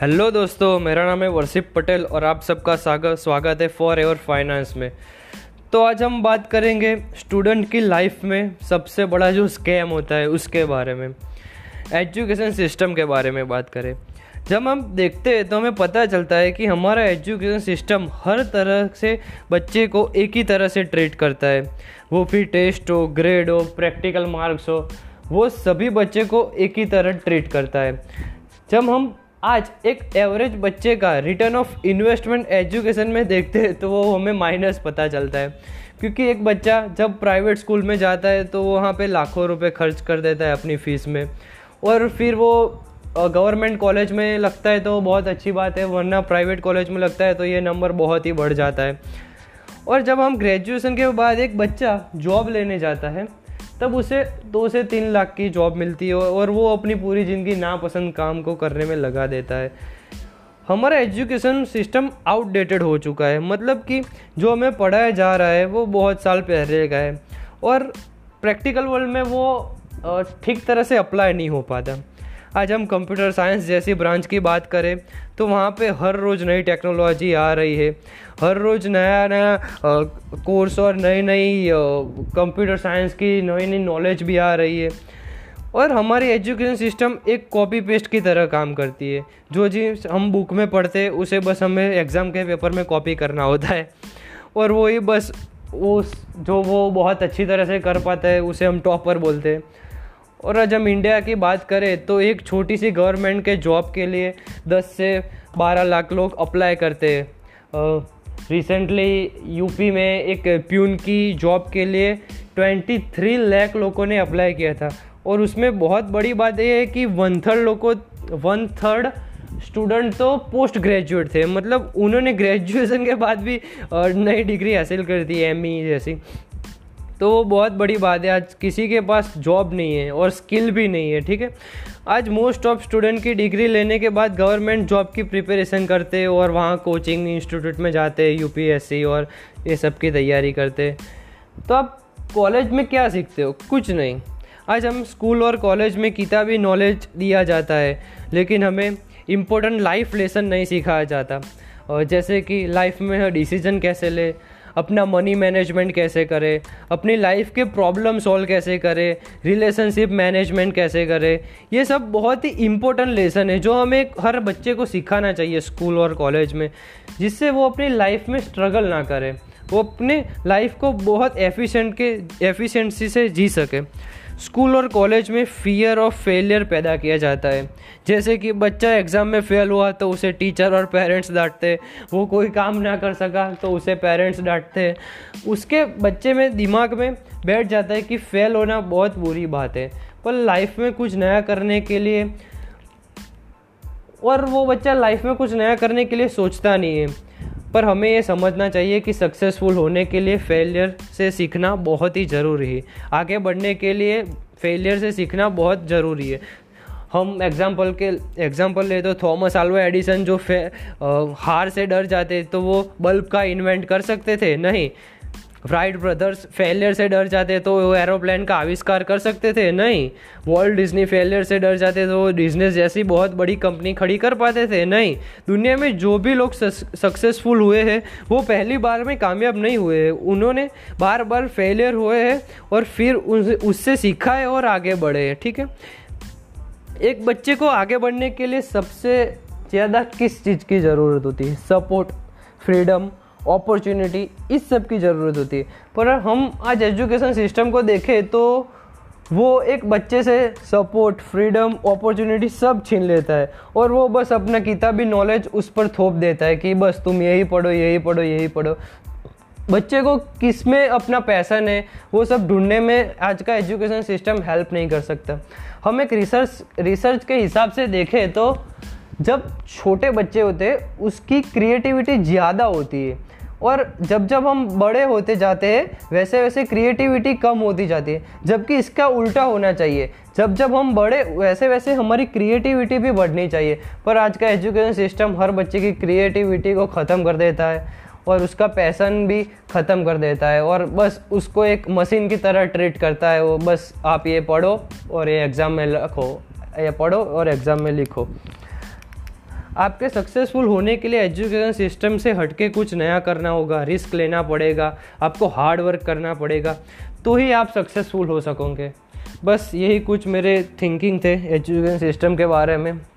Hello दोस्तों, मेरा नाम है वर्षिप पटेल और आप सबका स्वागत है फॉरएवर फाइनेंस में। तो आज हम बात करेंगे स्टूडेंट की लाइफ में सबसे बड़ा जो स्कैम होता है उसके बारे में, एजुकेशन सिस्टम के बारे में बात करें। जब हम देखते हैं तो हमें पता चलता है कि हमारा एजुकेशन सिस्टम हर तरह से बच्चे को एक ही तरह से ट्रीट करता है, वो फिर टेस्ट हो, ग्रेड हो, प्रैक्टिकल मार्क्स हो, वो सभी बच्चे को एक ही तरह ट्रीट करता है। जब हम आज एक एवरेज बच्चे का रिटर्न ऑफ इन्वेस्टमेंट एजुकेशन में देखते हैं तो वो हमें माइनस पता चलता है, क्योंकि एक बच्चा जब प्राइवेट स्कूल में जाता है तो वहाँ पे लाखों रुपए खर्च कर देता है अपनी फ़ीस में, और फिर वो गवर्नमेंट कॉलेज में लगता है तो बहुत अच्छी बात है, वरना प्राइवेट कॉलेज में लगता है तो ये नंबर बहुत ही बढ़ जाता है। और जब हम ग्रेजुएशन के बाद एक बच्चा जॉब लेने जाता है तब उसे 2 से 3 लाख की जॉब मिलती है और वो अपनी पूरी ज़िंदगी नापसंद काम को करने में लगा देता है। हमारा एजुकेशन सिस्टम आउटडेटेड हो चुका है, मतलब कि जो हमें पढ़ाया जा रहा है वो बहुत साल पहले का है और प्रैक्टिकल वर्ल्ड में वो ठीक तरह से अप्लाई नहीं हो पाता। आज हम कंप्यूटर साइंस जैसी ब्रांच की बात करें तो वहाँ पे हर रोज़ नई टेक्नोलॉजी आ रही है, हर रोज़ नया नया कोर्स और नई नई कंप्यूटर साइंस की नई नई नॉलेज भी आ रही है। और हमारी एजुकेशन सिस्टम एक कॉपी पेस्ट की तरह काम करती है, जो चीज़ हम बुक में पढ़ते हैं उसे बस हमें एग्ज़ाम के पेपर में कॉपी करना होता है, और वही बस वो बहुत अच्छी तरह से कर पाता है उसे हम टॉपर बोलते हैं। और आज हम इंडिया की बात करें तो एक छोटी सी गवर्नमेंट के जॉब के लिए 10 से 12 लाख लोग अप्लाई करते हैं। रिसेंटली यूपी में एक प्यून की जॉब के लिए 23 लाख लोगों ने अप्लाई किया था, और उसमें बहुत बड़ी बात यह है कि 1/3 स्टूडेंट तो पोस्ट ग्रेजुएट थे, मतलब उन्होंने ग्रेजुएशन के बाद भी नई डिग्री हासिल कर दी, ME जैसी। तो वो बहुत बड़ी बात है, आज किसी के पास जॉब नहीं है और स्किल भी नहीं है, ठीक है। आज मोस्ट ऑफ स्टूडेंट की डिग्री लेने के बाद गवर्नमेंट जॉब की प्रिपरेशन करते हैं और वहाँ कोचिंग इंस्टीट्यूट में जाते हैं, UPSC और ये सब की तैयारी करते हैं। तो आप कॉलेज में क्या सीखते हो? कुछ नहीं। आज हम स्कूल और कॉलेज में किताबी नॉलेज दिया जाता है, लेकिन हमें इम्पोर्टेंट लाइफ लेसन नहीं सिखाया जाता, और जैसे कि लाइफ में डिसीजन कैसे ले, अपना मनी मैनेजमेंट कैसे करें, अपनी लाइफ के प्रॉब्लम सॉल्व कैसे करें, रिलेशनशिप मैनेजमेंट कैसे करें। ये सब बहुत ही इम्पोर्टेंट लेसन है जो हमें हर बच्चे को सिखाना चाहिए स्कूल और कॉलेज में, जिससे वो अपनी लाइफ में स्ट्रगल ना करे, वो अपने लाइफ को बहुत एफिशिएंसी से जी सके। स्कूल और कॉलेज में फियर ऑफ फेलियर पैदा किया जाता है, जैसे कि बच्चा एग्ज़ाम में फेल हुआ तो उसे टीचर और पेरेंट्स डांटते, वो कोई काम ना कर सका तो उसे पेरेंट्स डांटते। उसके बच्चे में दिमाग में बैठ जाता है कि फेल होना बहुत बुरी बात है, पर लाइफ में कुछ नया करने के लिए सोचता नहीं है। पर हमें ये समझना चाहिए कि सक्सेसफुल होने के लिए फेलियर से सीखना बहुत ही ज़रूरी है, आगे बढ़ने के लिए फेलियर से सीखना बहुत ज़रूरी है। हम एग्जाम्पल ले तो थॉमस आल्वा एडिसन जो हार से डर जाते तो वो बल्ब का इन्वेंट कर सकते थे? नहीं। राइट ब्रदर्स फेलियर से डर जाते तो वो एरोप्लेन का आविष्कार कर सकते थे? नहीं। वॉल्ट डिज्नी फेलियर से डर जाते तो वो डिज्नी जैसी बहुत बड़ी कंपनी खड़ी कर पाते थे? नहीं। दुनिया में जो भी लोग सक्सेसफुल हुए हैं वो पहली बार में कामयाब नहीं हुए हैं, उन्होंने बार बार फेलियर हुए हैं और फिर उससे सीखा है और आगे बढ़े हैं, ठीक है। एक बच्चे को आगे बढ़ने के लिए सबसे ज़्यादा किस चीज़ की ज़रूरत होती है? सपोर्ट, फ्रीडम, अपॉर्चुनिटी, इस सब की ज़रूरत होती है। पर हम आज एजुकेशन सिस्टम को देखें तो वो एक बच्चे से सपोर्ट, फ्रीडम, अपॉर्चुनिटी सब छीन लेता है, और वो बस अपना किताबी नॉलेज उस पर थोप देता है कि बस तुम यही पढ़ो। बच्चे को किस में अपना पैसन है वो सब ढूंढने में आज का एजुकेशन सिस्टम हेल्प नहीं कर सकता। हम एक रिसर्च के हिसाब से देखें तो जब छोटे बच्चे होते हैं उसकी क्रिएटिविटी ज़्यादा होती है, और जब हम बड़े होते जाते हैं वैसे वैसे क्रिएटिविटी कम होती जाती है, जबकि इसका उल्टा होना चाहिए। जब हम बड़े वैसे वैसे हमारी क्रिएटिविटी भी बढ़नी चाहिए, पर आज का एजुकेशन सिस्टम हर बच्चे की क्रिएटिविटी को ख़त्म कर देता है और उसका पैशन भी ख़त्म कर देता है, और बस उसको एक मशीन की तरह ट्रीट करता है। वो बस आप ये पढ़ो और ये एग्ज़ाम में लिखो आपके सक्सेसफुल होने के लिए एजुकेशन सिस्टम से हटके कुछ नया करना होगा, रिस्क लेना पड़ेगा, आपको हार्ड वर्क करना पड़ेगा, तो ही आप सक्सेसफुल हो सकोगे। बस यही कुछ मेरे थिंकिंग थे एजुकेशन सिस्टम के बारे में।